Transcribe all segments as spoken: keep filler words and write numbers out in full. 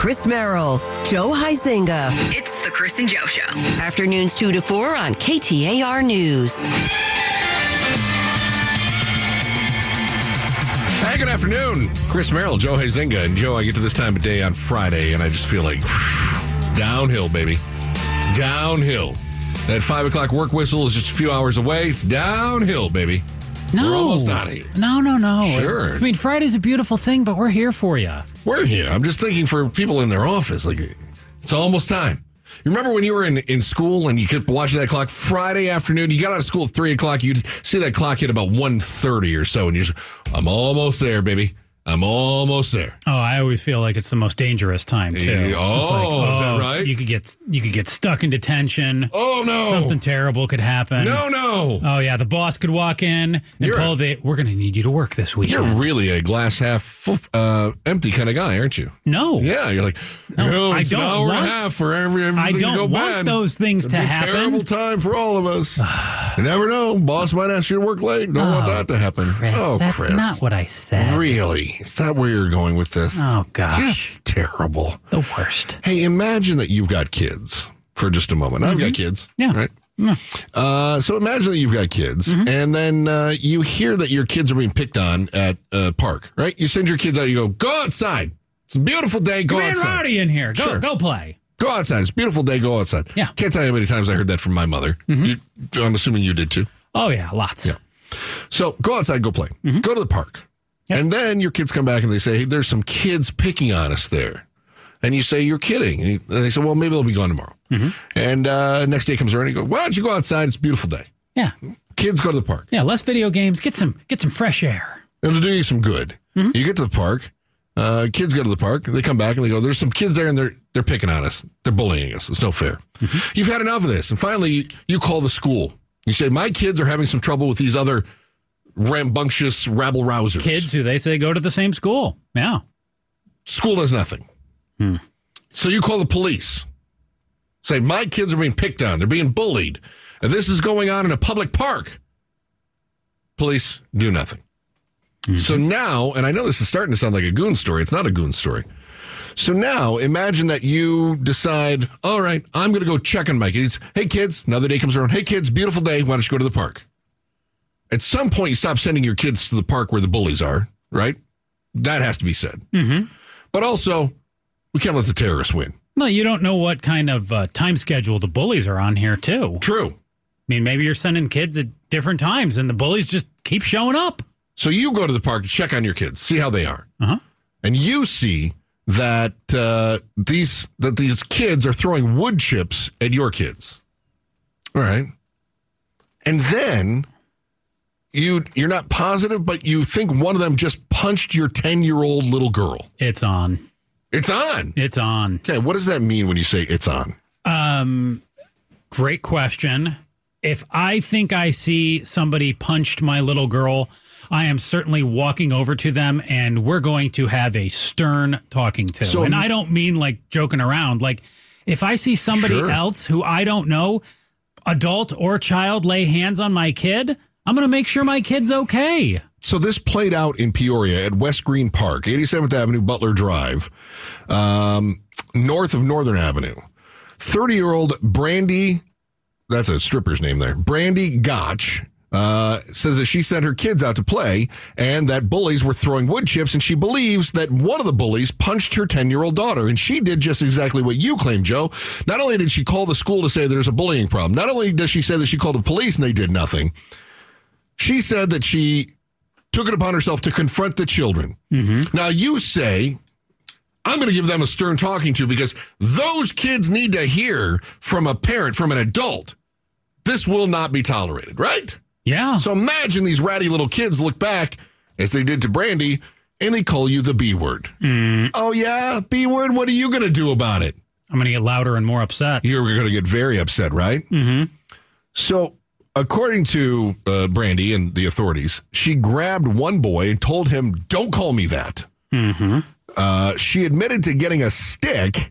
Chris Merrill, Joe Huizenga. It's the Chris and Joe Show. Afternoons two to four on K T A R News. Hey, good afternoon. Chris Merrill, Joe Huizenga. And Joe, I get to this time of day on Friday, and I just feel like whew, it's downhill, baby. It's downhill. That five o'clock work whistle is just a few hours away. It's downhill, baby. No. We're almost out of here. No, no, no. Sure. I mean, Friday's a beautiful thing, but we're here for you. We're here. I'm just thinking for people in their office, like, it's almost time. You remember when you were in, in school and you kept watching that clock Friday afternoon? You got out of school at three o'clock. You'd see that clock hit about one thirty or so, and you're just, I'm almost there, baby. I'm almost there. Oh, I always feel like it's the most dangerous time, too. Yeah. Oh, like, oh, is that right? You could get you could get stuck in detention. Oh, no. Something terrible could happen. No, no. Oh, yeah. The boss could walk in and You're pull a, the, we're going to need you to work this weekend. You're really a glass half full, uh, empty kind of guy, aren't you? No. Yeah. You're like, no, no it's I don't an hour want, and a half for every, everything to go bad. I don't want bad. those things It'd to happen. Terrible time for all of us. You never know. Boss might ask you to work late. Don't oh, want that to happen. Chris, oh, that's Chris. That's not what I said. Really? Is that where you're going with this? Oh, gosh. It's terrible. The worst. Hey, imagine that you've got kids for just a moment. Mm-hmm. I've got kids. Yeah. Right? Yeah. Uh, so imagine that you've got kids, mm-hmm. and then uh, you hear that your kids are being picked on at a park, right? You send your kids out. You go, go outside. It's a beautiful day. Go outside. You're being rowdy in here. Go, sure. go play. Go outside. It's a beautiful day. Go outside. Yeah. Can't tell you how many times I heard that from my mother. Mm-hmm. You, I'm assuming you did, too. Oh, yeah. Lots. Yeah. So go outside. Go play. Mm-hmm. Go to the park. Yep. And then your kids come back and they say, hey, there's some kids picking on us there. And you say, you're kidding. And they say, well, maybe they'll be gone tomorrow. Mm-hmm. And uh, next day comes around and you go, why don't you go outside? It's a beautiful day. Yeah. Kids go to the park. Yeah, less video games. Get some get some fresh air. It'll do you some good. Mm-hmm. You get to the park. Uh, kids go to the park. They come back and they go, there's some kids there and they're, they're picking on us. They're bullying us. It's no fair. Mm-hmm. You've had enough of this. And finally, you call the school. You say, my kids are having some trouble with these other rambunctious rabble-rousers. Kids who they say go to the same school. Yeah. School does nothing. Hmm. So you call the police. Say, my kids are being picked on. They're being bullied. And this is going on in a public park. Police do nothing. Mm-hmm. So now, and I know this is starting to sound like a goon story. It's not a goon story. So now, imagine that you decide, all right, I'm going to go check on my kids. Hey, kids. Another day comes around. Hey, kids. Beautiful day. Why don't you go to the park? At some point, you stop sending your kids to the park where the bullies are, right? That has to be said. Mm-hmm. But also, we can't let the terrorists win. Well, you don't know what kind of uh, time schedule the bullies are on here, too. True. I mean, maybe you're sending kids at different times, and the bullies just keep showing up. So you go to the park to check on your kids, see how they are. Uh-huh. And you see that uh, these that these kids are throwing wood chips at your kids. All right. And then You, you're not positive, but you think one of them just punched your ten-year-old little girl. It's on. It's on? It's on. Okay, what does that mean when you say it's on? Um, great question. If I think I see somebody punched my little girl, I am certainly walking over to them, and we're going to have a stern talking to. So, and I don't mean, like, joking around. Like, if I see somebody sure. else who I don't know, adult or child, lay hands on my kid, I'm going to make sure my kid's okay. So this played out in Peoria at West Green Park, eighty-seventh Avenue, Butler Drive, um, north of Northern Avenue. thirty-year-old Brandi, that's a stripper's name there, Brandi Gotch, uh, says that she sent her kids out to play and that bullies were throwing wood chips, and she believes that one of the bullies punched her ten-year-old daughter, and she did just exactly what you claim, Joe. Not only did she call the school to say there's a bullying problem, not only does she say that she called the police and they did nothing, she said that she took it upon herself to confront the children. Mm-hmm. Now, you say, I'm going to give them a stern talking to because those kids need to hear from a parent, from an adult. This will not be tolerated, right? Yeah. So imagine these ratty little kids look back, as they did to Brandi, and they call you the B word. Mm. Oh, yeah? B word? What are you going to do about it? I'm going to get louder and more upset. You're going to get very upset, right? Mm-hmm. So according to uh, Brandi and the authorities, she grabbed one boy and told him, don't call me that. Mm-hmm. Uh, she admitted to getting a stick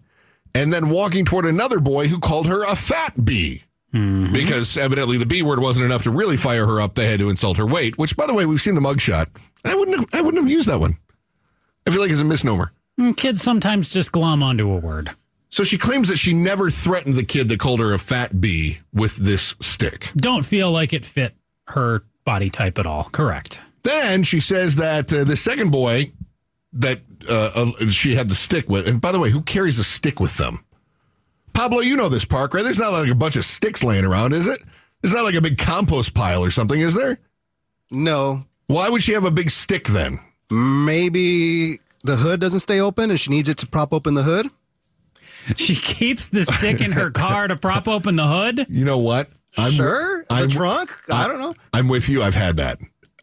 and then walking toward another boy who called her a fat bee. Mm-hmm. Because evidently the B word wasn't enough to really fire her up. They had to insult her weight, which, by the way, we've seen the mugshot. I wouldn't have, I wouldn't have used that one. I feel like it's a misnomer. Kids sometimes just glom onto a word. So she claims that she never threatened the kid that called her a fat bee with this stick. Don't feel like it fit her body type at all. Correct. Then she says that uh, the second boy that uh, uh, she had the stick with, and by the way, who carries a stick with them? Pablo, you know this park, right? There's not like a bunch of sticks laying around, is it? It's not like a big compost pile or something, is there? No. Why would she have a big stick then? Maybe the hood doesn't stay open and she needs it to prop open the hood. She keeps the stick in her car to prop open the hood? You know what? I'm, sure? The I'm, trunk? I don't know. I'm with you. I've had that.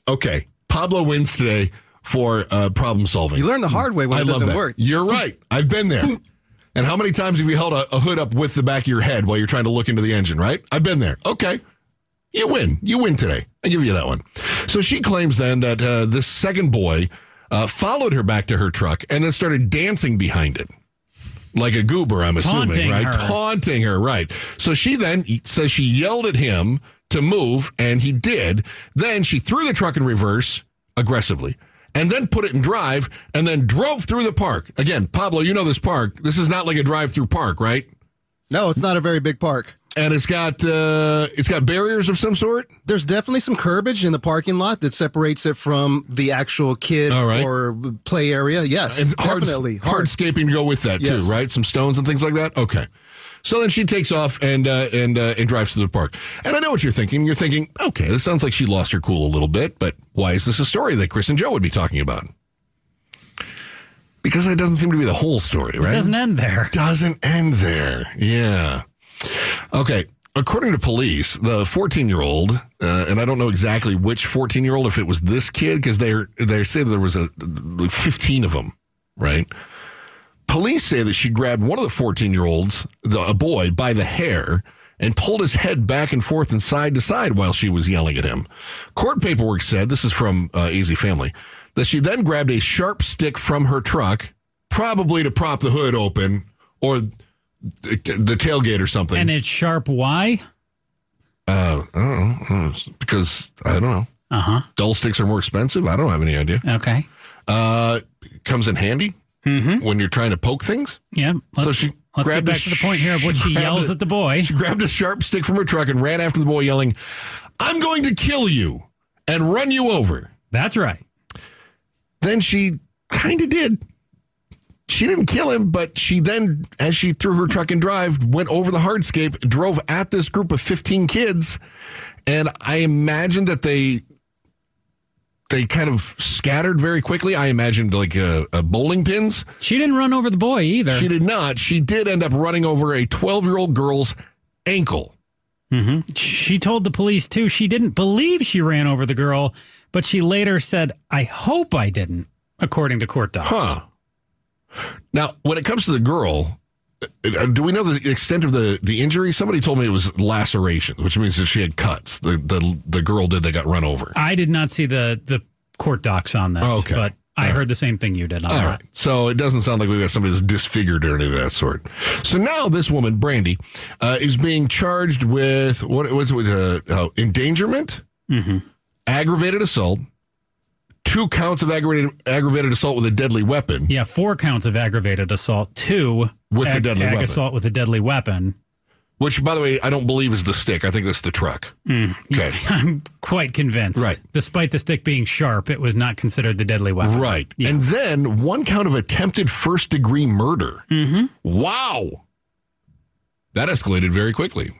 Okay. Pablo wins today for uh, problem solving. You learn the hard way when I it love doesn't that. work. You're right. I've been there. And how many times have you held a, a hood up with the back of your head while you're trying to look into the engine, right? I've been there. Okay. You win. You win today. I give you that one. So she claims then that uh, this second boy uh, followed her back to her truck and then started dancing behind it. Like a goober, I'm assuming, Taunting right? Her. Taunting her, right. So she then says she yelled at him to move, and he did. Then she threw the truck in reverse aggressively and then put it in drive and then drove through the park. Again, Pablo, you know this park. This is not like a drive-through park, right? No, it's not a very big park. And it's got uh, it's got barriers of some sort? There's definitely some curbage in the parking lot that separates it from the actual kid right. or play area. Yes, and definitely. Hard, hardscaping to go with that, yes. too, right? Some stones and things like that? Okay. So then she takes off and uh, and uh, and drives to the park. And I know what you're thinking. You're thinking, okay, this sounds like she lost her cool a little bit, but why is this a story that Chris and Joe would be talking about? Because it doesn't seem to be the whole story, right? It doesn't end there. Doesn't end there. Yeah. Okay. According to police, the fourteen-year-old, uh, and I don't know exactly which fourteen-year-old, if it was this kid, because they they say there was a fifteen of them, right? Police say that she grabbed one of the fourteen-year-olds, the, a boy, by the hair and pulled his head back and forth and side to side while she was yelling at him. Court paperwork said, this is from uh, A Z Family, that she then grabbed a sharp stick from her truck, probably to prop the hood open or the tailgate or something. And it's sharp why? Uh, I don't know. I don't know. Because, I don't know. Uh-huh. Dull sticks are more expensive. I don't have any idea. Okay. Uh, comes in handy mm-hmm. when you're trying to poke things. Yeah. Let's, so she let's grabbed get back a, to the point here of what she, she yells a, at the boy. She grabbed a sharp stick from her truck and ran after the boy yelling, "I'm going to kill you and run you over." That's right. Then she kind of did. She didn't kill him, but she then, as she threw her truck and drive, went over the hardscape, drove at this group of fifteen kids, and I imagine that they they kind of scattered very quickly. I imagined like a, a bowling pins. She didn't run over the boy either. She did not. She did end up running over a twelve-year-old girl's ankle. Mm-hmm. She told the police, too, she didn't believe she ran over the girl, but she later said, "I hope I didn't," according to court docs. Huh. Now, when it comes to the girl, do we know the extent of the, the injury? Somebody told me it was lacerations, which means that she had cuts. The the, the girl did that got run over. I did not see the, the court docs on this, okay. but I All heard right. the same thing you did. On All that. right. So it doesn't sound like we've got somebody that's disfigured or any of that sort. So now this woman, Brandi, uh, is being charged with what was it? Uh, oh, endangerment, mm-hmm. aggravated assault. Two counts of aggravated aggravated assault with a deadly weapon. Yeah, four counts of aggravated assault. Two with ag- a deadly ag- weapon. Assault with a deadly weapon. Which, by the way, I don't believe is the stick. I think that's the truck. Mm. Okay, I'm quite convinced. Right. Despite the stick being sharp, it was not considered the deadly weapon. Right. Yeah. And then one count of attempted first degree murder. Mm-hmm. Wow, that escalated very quickly.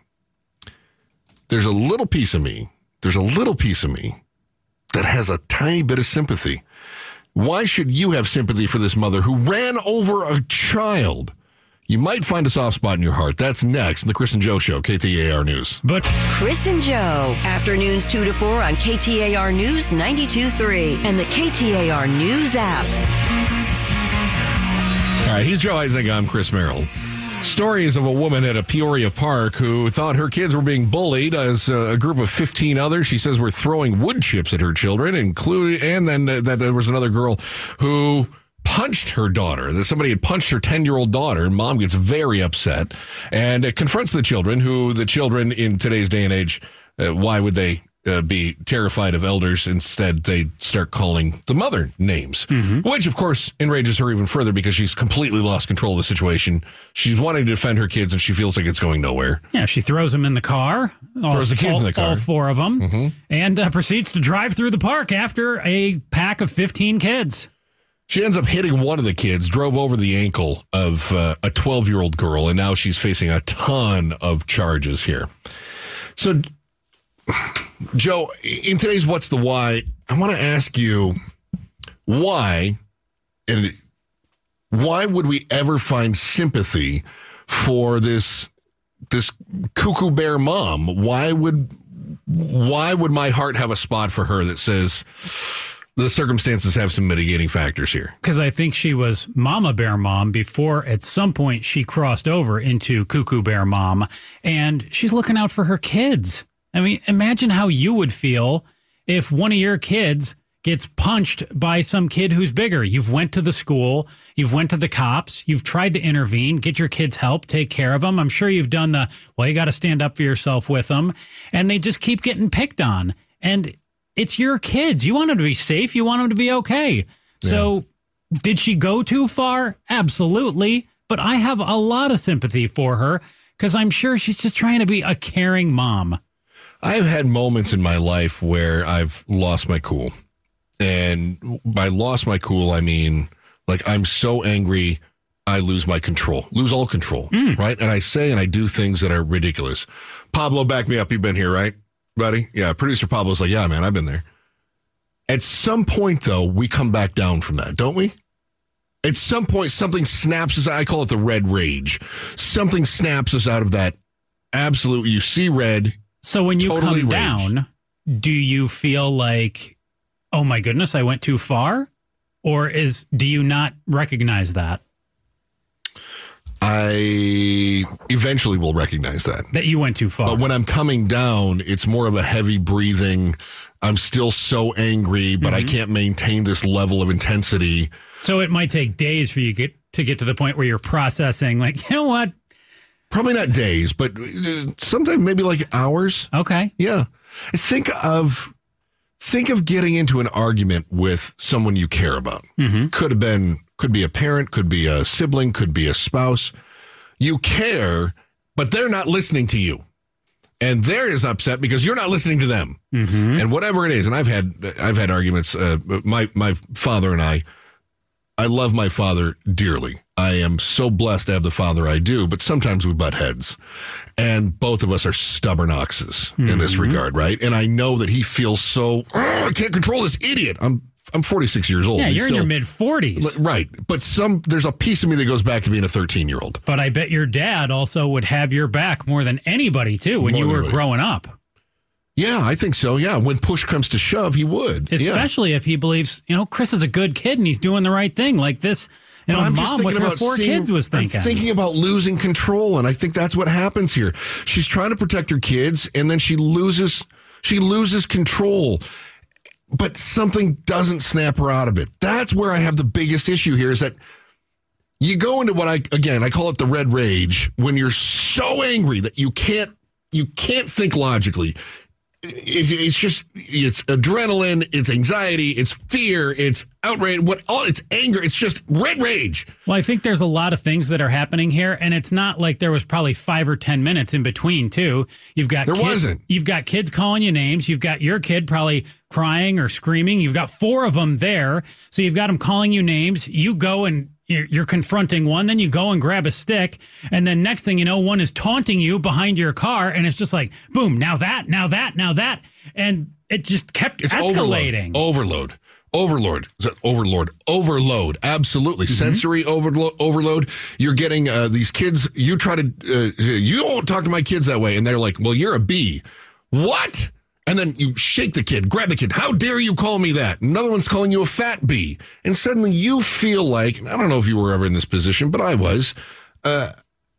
There's a little piece of me. There's a little piece of me. That has a tiny bit of sympathy. Why should you have sympathy for this mother who ran over a child? You might find a soft spot in your heart. That's next in the Chris and Joe Show, K T A R News. But Chris and Joe, afternoons two to four on K T A R News ninety-two point three and the K T A R News app. All right, he's Joe Huizenga. I'm Chris Merrill. Stories of a woman at a Peoria park who thought her kids were being bullied as a group of fifteen others, she says, were throwing wood chips at her children, including, and then uh, that there was another girl who punched her daughter, that somebody had punched her ten-year-old daughter. Mom gets very upset and uh, confronts the children, who the children in today's day and age, uh, why would they uh, be terrified of elders. Instead, they start calling the mother names, mm-hmm. which, of course, enrages her even further because she's completely lost control of the situation. She's wanting to defend her kids, and she feels like it's going nowhere. Yeah, she throws them in the car. All, throws the kids all, in the car. All four of them. Mm-hmm. And uh, proceeds to drive through the park after a pack of fifteen kids. She ends up hitting one of the kids, drove over the ankle of uh, a twelve-year-old girl, and now she's facing a ton of charges here. So, Joe, in today's What's the Why, I want to ask you why, and why would we ever find sympathy for this this cuckoo bear mom? Why would why would my heart have a spot for her that says the circumstances have some mitigating factors here? Because I think she was Mama Bear Mom before at some point she crossed over into Cuckoo Bear Mom, and she's looking out for her kids. I mean, imagine how you would feel if one of your kids gets punched by some kid who's bigger. You've went to the school, you've went to the cops, you've tried to intervene, get your kids help, take care of them. I'm sure you've done the, well, you got to stand up for yourself with them, and they just keep getting picked on. And it's your kids. You want them to be safe. You want them to be okay. Yeah. So did she go too far? Absolutely. But I have a lot of sympathy for her because I'm sure she's just trying to be a caring mom. I've had moments in my life where I've lost my cool. And by lost my cool, I mean, like, I'm so angry, I lose my control, lose all control, mm. right? And I say and I do things that are ridiculous. Pablo, back me up. You've been here, right? Buddy, yeah, producer Pablo's like, yeah, man, I've been there. At some point, though, we come back down from that, don't we? At some point, something snaps us. I call it the red rage. Something snaps us out of that absolute, you see red. So when you totally come rage. down, do you feel like, oh, my goodness, I went too far? Or is do you not recognize that? I eventually will recognize that. That you went too far. But when I'm coming down, it's more of a heavy breathing. I'm still so angry, but mm-hmm. I can't maintain this level of intensity. So it might take days for you get, to get to the point where you're processing, like, you know what? Probably not days, but sometimes maybe like hours. Okay. Yeah. Think of, think of getting into an argument with someone you care about. Mm-hmm. Could have been... Could be a parent, could be a sibling, could be a spouse. You care, but they're not listening to you. And they're as upset because you're not listening to them. Mm-hmm. And whatever it is, and I've had I've had arguments. Uh, my my father and I, I love my father dearly. I am so blessed to have the father I do, but sometimes we butt heads. And both of us are stubborn oxes mm-hmm. in this regard, right? And I know that he feels so, I can't control this idiot. I'm I'm forty-six years old. Yeah, you're still in your mid-forties. Right. But some there's a piece of me that goes back to being a thirteen-year-old. But I bet your dad also would have your back more than anybody, too, when more you were anybody. growing up. Yeah, I think so. Yeah, when push comes to shove, he would. Especially yeah. if he believes, you know, Chris is a good kid and he's doing the right thing. Like this, you know, I'm mom just with her about four seeing, kids was thinking. I'm thinking about losing control, and I think that's what happens here. She's trying to protect her kids, and then she loses. she loses control. But something doesn't snap her out of it. That's where I have the biggest issue here is that you go into what I, again, I call it the red rage when you're so angry that you can't, you can't think logically. It's just, it's adrenaline, it's anxiety, it's fear, it's outrage, what all it's anger, it's just red rage. Well, I think there's a lot of things that are happening here, and it's not like there was probably five or ten minutes in between too. You've got there kids, wasn't. You've got kids calling you names. You've got your kid probably crying or screaming. You've got four of them there, so you've got them calling you names. You go and you're confronting one, then you go and grab a stick, and then next thing you know, one is taunting you behind your car, and it's just like, boom, now that, now that, now that, and it just kept it's escalating. Overload, overload, overlord, overlord, overload, absolutely. Mm-hmm. Sensory overlo- overload. You're getting uh, these kids, you try to, uh, you don't talk to my kids that way, and they're like, well, you're a B. What? And then you shake the kid, grab the kid. How dare you call me that? Another one's calling you a fat bee. And suddenly you feel like, I don't know if you were ever in this position, but I was. Uh,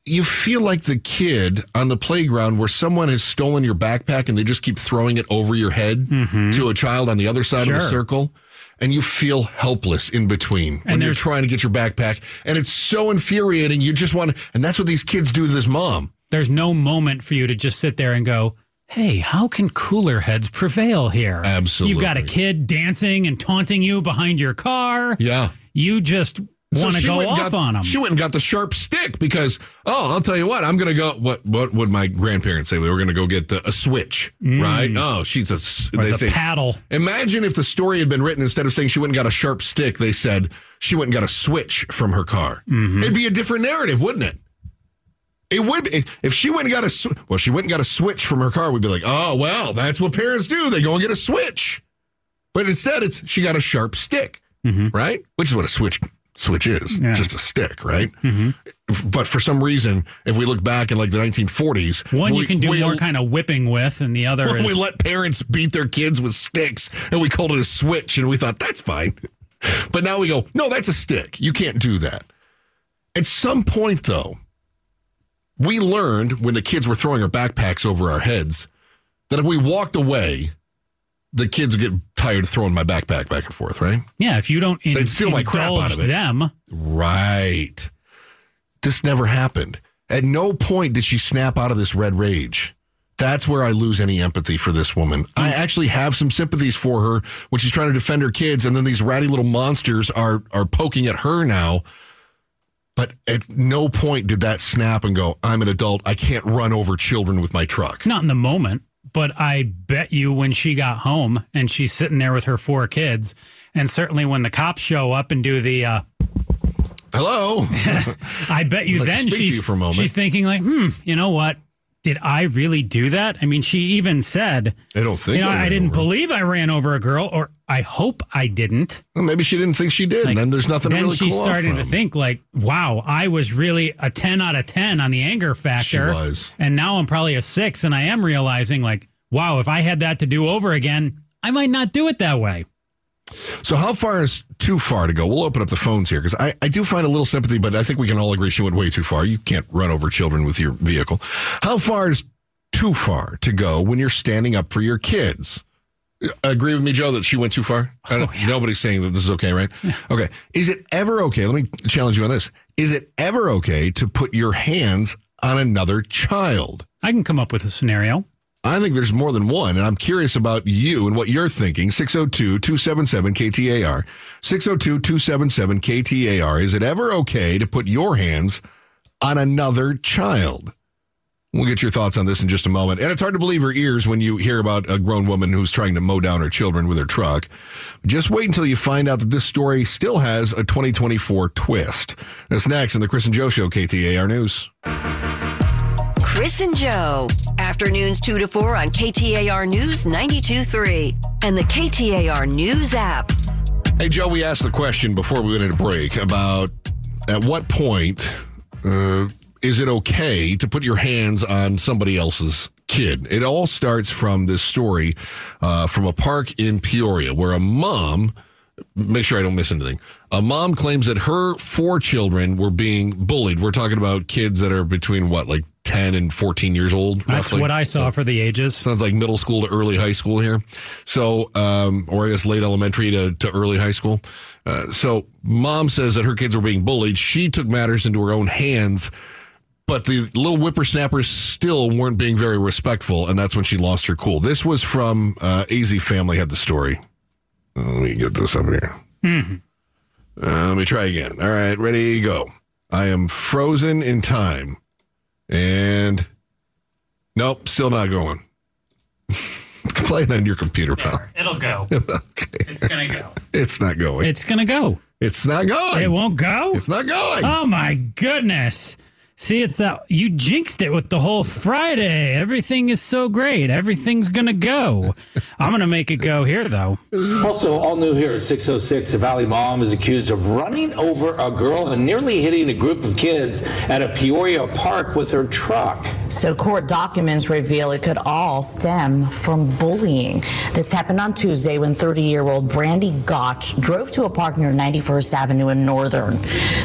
you feel like the kid on the playground where someone has stolen your backpack and they just keep throwing it over your head mm-hmm. to a child on the other side sure. of the circle. And you feel helpless in between and when you're trying to get your backpack. And it's so infuriating. You just want to, and that's what these kids do to this mom. There's no moment for you to just sit there and go, hey, how can cooler heads prevail here? Absolutely. You've got a kid dancing and taunting you behind your car. Yeah. You just want to go off on them. She went and got the sharp stick because, oh, I'll tell you what, I'm going to go. What What would my grandparents say? We were going to go get a switch, mm. right? Oh, she's a, they say, paddle. Imagine if the story had been written, instead of saying she went and got a sharp stick, they said she went and got a switch from her car. Mm-hmm. It'd be a different narrative, wouldn't it? It would be, if she went and got a, well, she went and got a switch from her car, we'd be like, oh, well, that's what parents do. They go and get a switch. But instead, it's she got a sharp stick, mm-hmm. right? Which is what a switch switch is, yeah. just a stick, right? Mm-hmm. But for some reason, if we look back in like the nineteen forties. One we, you can do we, more kind of whipping with, and the other well, is. We let parents beat their kids with sticks, and we called it a switch, and we thought, that's fine. But now we go, no, that's a stick. You can't do that. At some point, though, we learned when the kids were throwing our backpacks over our heads that if we walked away, the kids would get tired of throwing my backpack back and forth, right? Yeah, if you don't in- They'd steal my crap out of it. Them. Right. This never happened. At no point did she snap out of this red rage. That's where I lose any empathy for this woman. Mm. I actually have some sympathies for her when she's trying to defend her kids, and then these ratty little monsters are are poking at her now. But at no point did that snap and go, I'm an adult. I can't run over children with my truck. Not in the moment, but I bet you when she got home and she's sitting there with her four kids, and certainly when the cops show up and do the, uh, hello, I bet you like then she's, you a she's thinking like, hmm, you know what? Did I really do that? I mean, she even said, I don't think you know, I, I didn't over. believe I ran over a girl, or I hope I didn't. Well, maybe she didn't think she did. Like, and then there's nothing then to really Then she started to think like, wow, I was really a ten out of ten on the anger factor. She was. And now I'm probably a six. And I am realizing like, wow, if I had that to do over again, I might not do it that way. So how far is too far to go? We'll open up the phones here because I, I do find a little sympathy, but I think we can all agree she went way too far. You can't run over children with your vehicle. How far is too far to go when you're standing up for your kids? Agree with me, Joe, that she went too far? I don't, oh, yeah. Nobody's saying that this is okay, right? Yeah. Okay. Is it ever okay? Let me challenge you on this. Is it ever okay to put your hands on another child? I can come up with a scenario. I think there's more than one, and I'm curious about you and what you're thinking. six oh two, two seven seven, K T A R. six oh two, two seven seven, K T A R. Is it ever okay to put your hands on another child? We'll get your thoughts on this in just a moment. And it's hard to believe her ears when you hear about a grown woman who's trying to mow down her children with her truck. Just wait until you find out that this story still has a twenty twenty-four twist. That's next on the Chris and Joe Show, K T A R News. Chris and Joe, afternoons two to four on K T A R News ninety-two point three and the K T A R News app. Hey, Joe, we asked the question before we went into break about at what point uh, is it okay to put your hands on somebody else's kid? It all starts from this story uh, from a park in Peoria where a mom, make sure I don't miss anything, a mom claims that her four children were being bullied. We're talking about kids that are between what, like ten and fourteen years old. That's roughly what I saw so, for the ages. Sounds like middle school to early high school here. So, um, or I guess late elementary to, to early high school. Uh, so mom says that her kids were being bullied. She took matters into her own hands, but the little whippersnappers still weren't being very respectful. And that's when she lost her cool. This was from uh, A Z Family had the story. Let me get this up here. Mm-hmm. Uh, let me try again. All right, ready, go. I am frozen in time. And nope, still not going. Play it on your computer, pal. It'll go. Okay. It's going to go. It's not going. It's going to go. It's not going. It won't go? It's not going. Oh, my goodness. See, it's that you jinxed it with the whole Friday. Everything is so great. Everything's going to go. I'm going to make it go here, though. Also, all new here at six oh six, a Valley mom is accused of running over a girl and nearly hitting a group of kids at a Peoria park with her truck. So court documents reveal it could all stem from bullying. This happened on Tuesday when thirty-year-old Brandi Gotch drove to a park near ninety-first Avenue in Northern.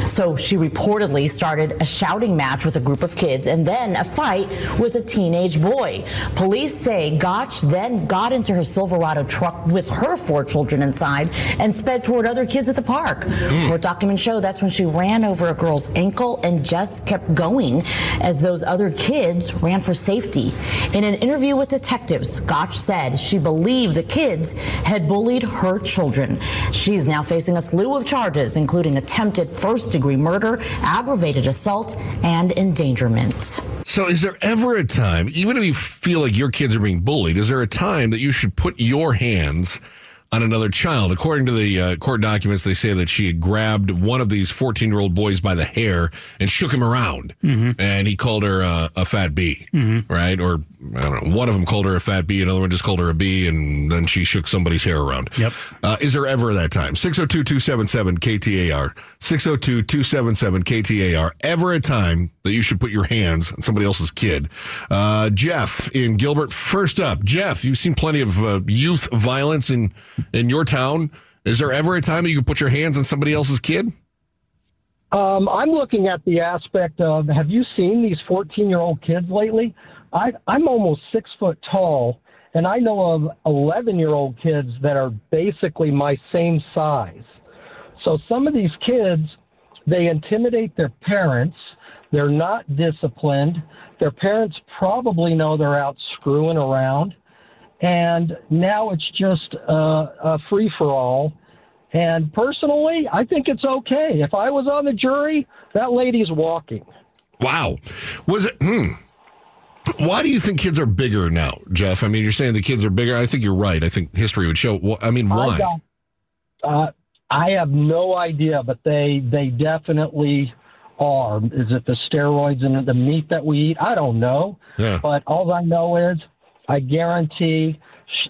So she reportedly started a shouting match. match with a group of kids and then a fight with a teenage boy. Police say Gotch then got into her Silverado truck with her four children inside and sped toward other kids at the park. Mm. Court documents show that's when she ran over a girl's ankle and just kept going as those other kids kids ran for safety. In an interview with detectives, Gotch said she believed the kids had bullied her children. She's now facing a slew of charges, including attempted first-degree murder, aggravated assault, and endangerment. So is there ever a time, even if you feel like your kids are being bullied, is there a time that you should put your hands on another child? According to the uh, court documents, they say that she had grabbed one of these fourteen-year-old boys by the hair and shook him around, mm-hmm. and he called her uh, a fat bee, mm-hmm. right? Or, I don't know, one of them called her a fat bee, another one just called her a bee, and then she shook somebody's hair around. Yep. Uh, is there ever that time? six oh two, two seven seven, K T A R. six oh two, two seven seven, K T A R. Ever a time that you should put your hands on somebody else's kid? Uh, Jeff in Gilbert, first up. Jeff, you've seen plenty of uh, youth violence in... in your town. Is there ever a time that you can put your hands on somebody else's kid? Um, I'm looking at the aspect of, have you seen these fourteen-year-old kids lately? I, I'm almost six foot tall, and I know of eleven-year-old kids that are basically my same size. So some of these kids, they intimidate their parents. They're not disciplined. Their parents probably know they're out screwing around. And now it's just uh, a free-for-all. And personally, I think it's okay. If I was on the jury, that lady's walking. Wow. Was it? Hmm. Why do you think kids are bigger now, Jeff? I mean, you're saying the kids are bigger. I think you're right. I think history would show. Well, I mean, why? I, got, uh, I have no idea, but they they definitely are. Is it the steroids and the meat that we eat? I don't know. Yeah. But all I know is, I guarantee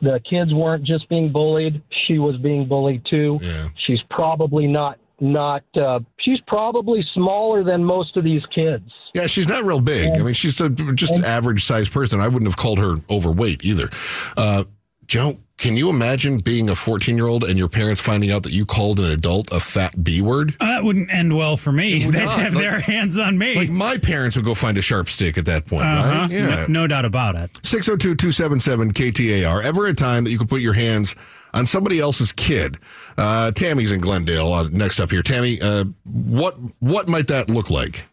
the kids weren't just being bullied. She was being bullied, too. Yeah. She's probably not, not uh, she's probably smaller than most of these kids. Yeah, she's not real big. And, I mean, she's a, just and, an average-sized person. I wouldn't have called her overweight either. Uh, Joe, can you imagine being a fourteen-year-old and your parents finding out that you called an adult a fat B-word? Uh, that wouldn't end well for me. They'd not. have like, their hands on me. Like, my parents would go find a sharp stick at that point, uh-huh. right? Yeah. No, no doubt about it. six oh two, two seven seven, K T A R. Ever a time that you can put your hands on somebody else's kid? Uh, Tammy's in Glendale. Uh, next up here. Tammy, uh, what what might that look like?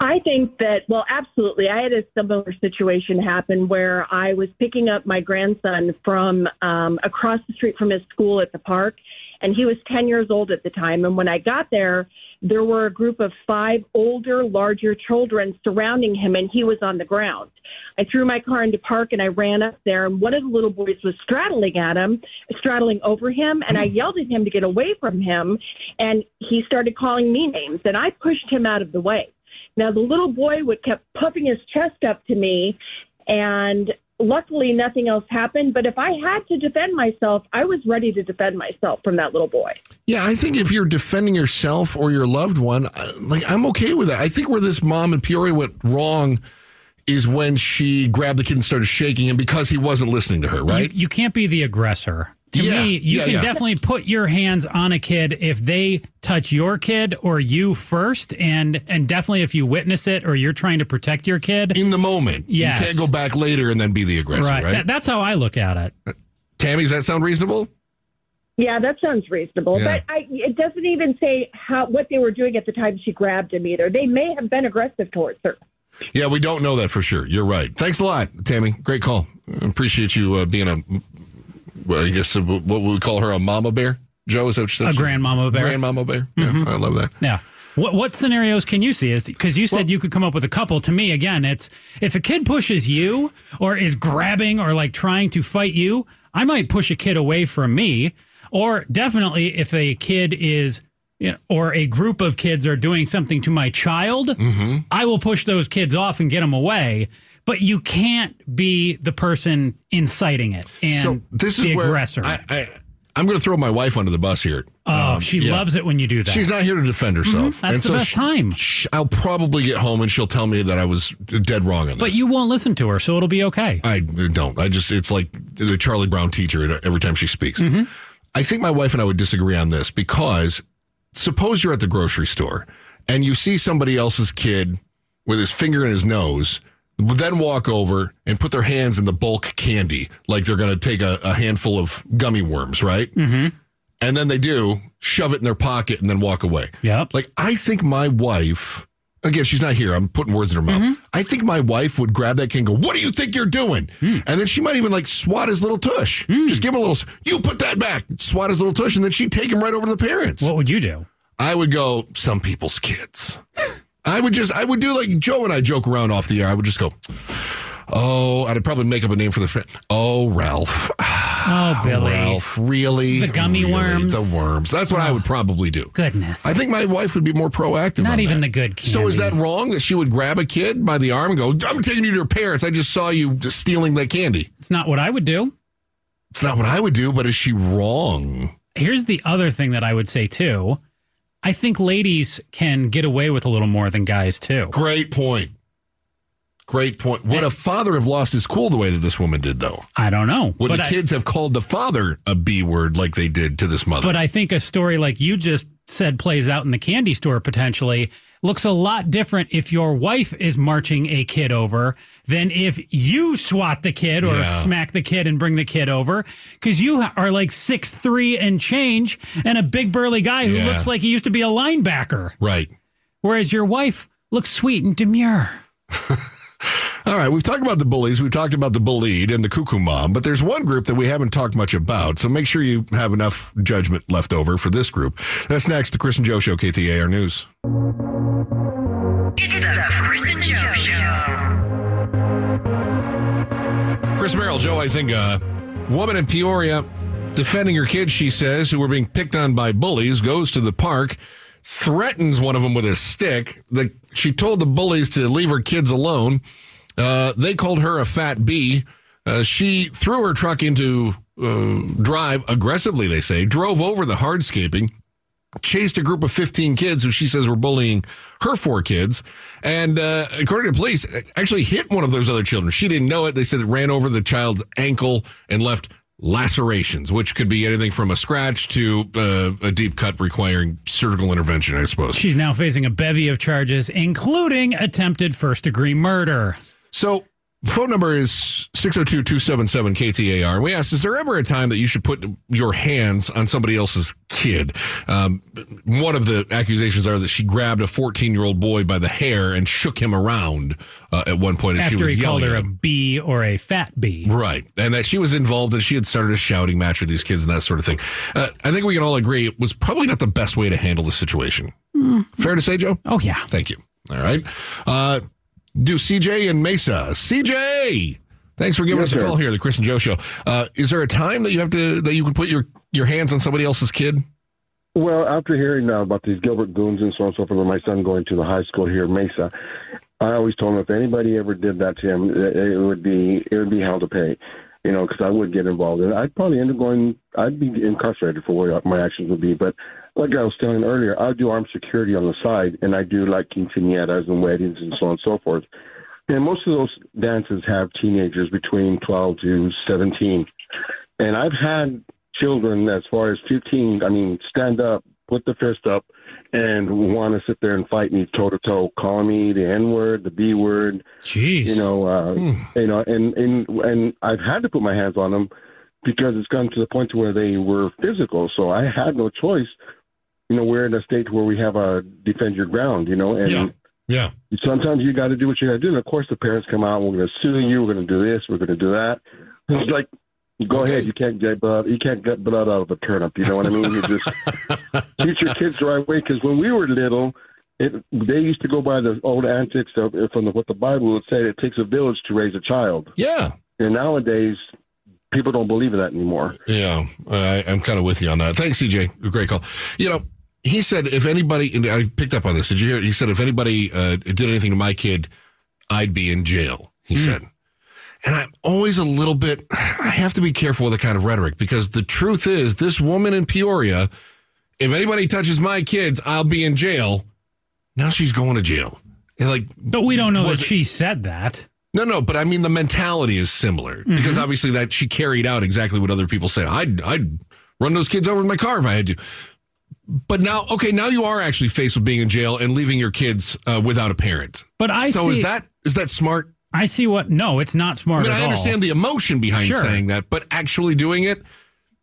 I think that, well, absolutely. I had a similar situation happen where I was picking up my grandson from um, across the street from his school at the park, and he was ten years old at the time. And when I got there, there were a group of five older, larger children surrounding him, and he was on the ground. I threw my car into park, and I ran up there, and one of the little boys was straddling at him, straddling over him, and I yelled at him to get away from him, and he started calling me names, and I pushed him out of the way. Now, the little boy would kept puffing his chest up to me, and luckily nothing else happened. But if I had to defend myself, I was ready to defend myself from that little boy. Yeah, I think if you're defending yourself or your loved one, like, I'm okay with that. I think where this mom in Peoria went wrong is when she grabbed the kid and started shaking him because he wasn't listening to her, right? You, you can't be the aggressor. To yeah, me, you yeah, can yeah. definitely put your hands on a kid if they touch your kid or you first, and and definitely if you witness it or you're trying to protect your kid. In the moment. Yes. You can't go back later and then be the aggressor, right? right? Th- that's how I look at it. Tammy, does that sound reasonable? Yeah, that sounds reasonable. Yeah. But I, it doesn't even say how what they were doing at the time she grabbed him either. They may have been aggressive towards her. Yeah, we don't know that for sure. You're right. Thanks a lot, Tammy. Great call. Appreciate you uh, being a... Well, I guess what would we call her, a mama bear? Joe, is that what a grandmama bear? Grandmama bear. Mm-hmm. Yeah, I love that. Yeah. What what scenarios can you see? Is because you said well, you could come up with a couple. To me, again, it's if a kid pushes you or is grabbing or like trying to fight you, I might push a kid away from me. Or definitely if a kid is, you know, or a group of kids are doing something to my child, mm-hmm. I will push those kids off and get them away. But you can't be the person inciting it and so this is the where aggressor. I, I, I'm going to throw my wife under the bus here. Oh, um, she yeah. loves it when you do that. She's not here to defend herself. Mm-hmm. That's and the so best she, time. She, I'll probably get home and she'll tell me that I was dead wrong on this. But you won't listen to her, so it'll be okay. I don't. I just, it's like the Charlie Brown teacher every time she speaks. Mm-hmm. I think my wife and I would disagree on this because suppose you're at the grocery store and you see somebody else's kid with his finger in his nose, then walk over and put their hands in the bulk candy like they're going to take a, a handful of gummy worms, right? Mm-hmm. And then they do shove it in their pocket and then walk away. Yep. Like, I think my wife again, she's not here. I'm putting words in her mouth. Mm-hmm. I think my wife would grab that kid and go, what do you think you're doing? Mm. And then she might even like swat his little tush. Mm. Just give him a little, you put that back, swat his little tush, and then she'd take him right over to the parents. What would you do? I would go, some people's kids. I would just, I would do like Joe and I joke around off the air. I would just go, oh, I'd probably make up a name for the friend. Oh, Ralph. Oh, Billy. Ralph, really? The gummy really, worms. The worms. That's what oh, I would probably do. Goodness. I think my wife would be more proactive. Not on even that. The good kid. So is that wrong that she would grab a kid by the arm and go, I'm taking you to your parents. I just saw you just stealing that candy. It's not what I would do. It's not what I would do, but is she wrong? Here's the other thing that I would say, too. I think ladies can get away with a little more than guys, too. Great point. Great point. Would a father have lost his cool the way that this woman did, though? I don't know. Would the kids I, have called the father a B word like they did to this mother? But I think a story like you just said plays out in the candy store potentially looks a lot different if your wife is marching a kid over than if you swat the kid or yeah. smack the kid and bring the kid over because you are like six three and change and a big burly guy who yeah. looks like he used to be a linebacker. Right. Whereas your wife looks sweet and demure. All right, we've talked about the bullies, we've talked about the bullied and the cuckoo mom, but there's one group that we haven't talked much about, so make sure you have enough judgment left over for this group. That's next, the Chris and Joe Show, K T A R News. It's the Chris and Joe Show. Chris Merrill, Joe Huizenga, woman in Peoria, defending her kids, she says, who were being picked on by bullies, goes to the park, threatens one of them with a stick. The, she told the bullies to leave her kids alone. Uh, they called her a fat bee. Uh, she threw her truck into uh, drive aggressively, they say, drove over the hardscaping, chased a group of fifteen kids who she says were bullying her four kids. And uh, according to police, actually hit one of those other children. She didn't know it. They said it ran over the child's ankle and left lacerations, which could be anything from a scratch to uh, a deep cut requiring surgical intervention, I suppose. She's now facing a bevy of charges, including attempted first degree murder. So phone number is six oh two, two seven seven, K T A R. We asked, is there ever a time that you should put your hands on somebody else's kid? Um, one of the accusations are that she grabbed a fourteen-year-old boy by the hair and shook him around uh, at one point. As After she was he called her a bee or a fat bee. Right. And that she was involved and she had started a shouting match with these kids and that sort of thing. Uh, I think we can all agree it was probably not the best way to handle the situation. Mm. Fair to say, Joe? Oh, yeah. Thank you. All right. Uh Do C J and Mesa. C J, thanks for giving yes, us a sir. call here, the Chris and Joe Show. Uh, is there a time that you have to that you can put your, your hands on somebody else's kid? Well, after hearing now about these Gilbert Goons and so on and so forth, with my son going to the high school here in Mesa, I always told him if anybody ever did that to him, it would be it would be hell to pay, you know, because I would get involved and I'd probably end up going. I'd be incarcerated for what my actions would be, but. Like I was telling earlier, I do armed security on the side, and I do like quinceañeras and weddings and so on and so forth. And most of those dances have teenagers between twelve to seventeen. And I've had children as far as fifteen, I mean, stand up, put the fist up, and want to sit there and fight me toe-to-toe, call me the N-word, the B-word. Jeez. You know, uh, mm. you know, and, and, and I've had to put my hands on them because it's gotten to the point where they were physical, so I had no choice. You know, we're in a state where we have a defend your ground, you know, and yeah. Yeah. sometimes you got to do what you got to do. And of course, the parents come out, we're going to sue you, we're going to do this, we're going to do that. It's like, go okay. ahead, you can't get blood, you can't get blood out of a turnip, you know what I mean? You just teach your kids the right way, because when we were little, it, they used to go by the old antics of, from the, what the Bible would say, it takes a village to raise a child. Yeah. And nowadays, people don't believe in that anymore. Yeah, I, I'm kind of with you on that. Thanks, C J. Great call. You know, he said, if anybody, and I picked up on this. Did you hear it? He said, if anybody uh, did anything to my kid, I'd be in jail, he mm. said. And I'm always a little bit, I have to be careful with the kind of rhetoric, because the truth is this woman in Peoria, if anybody touches my kids, I'll be in jail. Now she's going to jail. And like, but we don't know that it, she said that. No, no, but I mean, the mentality is similar, mm-hmm. because obviously that she carried out exactly what other people said. I'd, I'd run those kids over in my car if I had to. But now, okay, now you are actually faced with being in jail and leaving your kids uh, without a parent. But I so see, is that is that smart? I see what. No, it's not smart. I mean, at I all. understand the emotion behind sure. saying that, but actually doing it,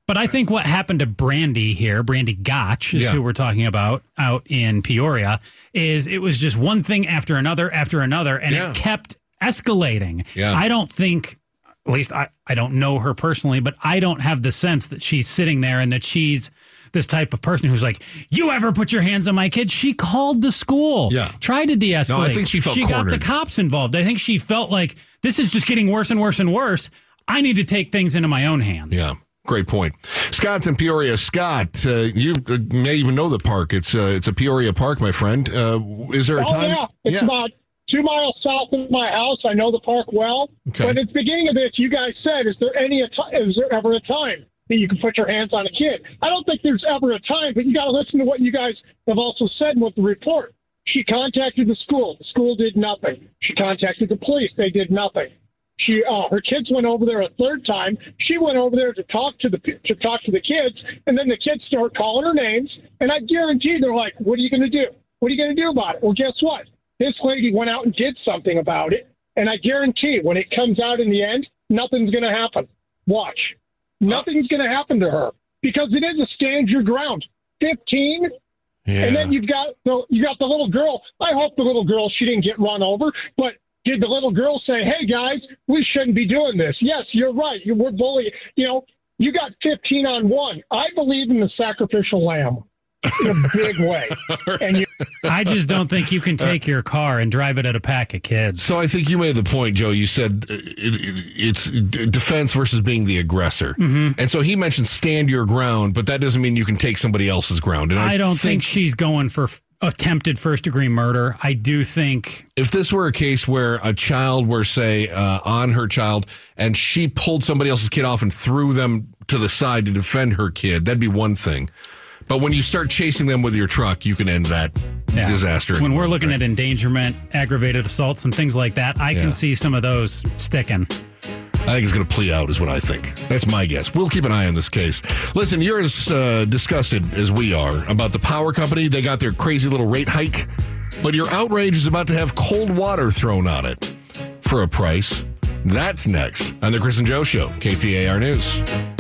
But I think what happened to Brandi here, Brandi Gotch is yeah. who we're talking about out in Peoria, is it was just one thing after another after another, and yeah. it kept escalating. Yeah. I don't think, at least I, I don't know her personally, but I don't have the sense that she's sitting there and that she's this type of person who's like, you ever put your hands on my kid? She called the school. Yeah. Tried to de-escalate. No, I think she felt She cornered. Got the cops involved. I think she felt like this is just getting worse and worse and worse. I need to take things into my own hands. Yeah. Great point. Scott's in Peoria. Scott, uh, you may even know the park. It's uh, it's a Peoria park, my friend. Uh, is there a oh, time? Yeah. It's yeah. about two miles south of my house. I know the park well. Okay. But at the beginning of this, you guys said, is there any is there ever a time that you can put your hands on a kid? I don't think there's ever a time, but you got to listen to what you guys have also said with the report. She contacted the school. The school did nothing. She contacted the police. They did nothing. She, uh, her kids went over there a third time. She went over there to talk to the to talk to the kids, and then the kids start calling her names. And I guarantee they're like, "What are you going to do? What are you going to do about it?" Well, guess what? This lady went out and did something about it. And I guarantee when it comes out in the end, nothing's going to happen. Watch, nothing's going to happen to her because it is a stand your ground. Fifteen. Yeah. And then you've got the you got the little girl. I hope the little girl she didn't get run over, but. Did the little girl say, hey, guys, we shouldn't be doing this? Yes, you're right. You were bullied. You know, you got fifteen on one. I believe in the sacrificial lamb in a big way. And you- I just don't think you can take your car and drive it at a pack of kids. So I think you made the point, Joe. You said it, it, it's defense versus being the aggressor. Mm-hmm. And so he mentioned stand your ground, but that doesn't mean you can take somebody else's ground. And I, I don't think-, think she's going for... attempted first-degree murder. I do think... If this were a case where a child were, say, uh, on her child, and she pulled somebody else's kid off and threw them to the side to defend her kid, that'd be one thing. But when you start chasing them with your truck, you can end that yeah. disaster. When we're looking right? at endangerment, aggravated assaults, and things like that, I yeah. can see some of those sticking. I think it's going to plea out is what I think. That's my guess. We'll keep an eye on this case. Listen, you're as uh, disgusted as we are about the power company. They got their crazy little rate hike, but your outrage is about to have cold water thrown on it for a price. That's next on the Chris and Joe Show, K T A R News.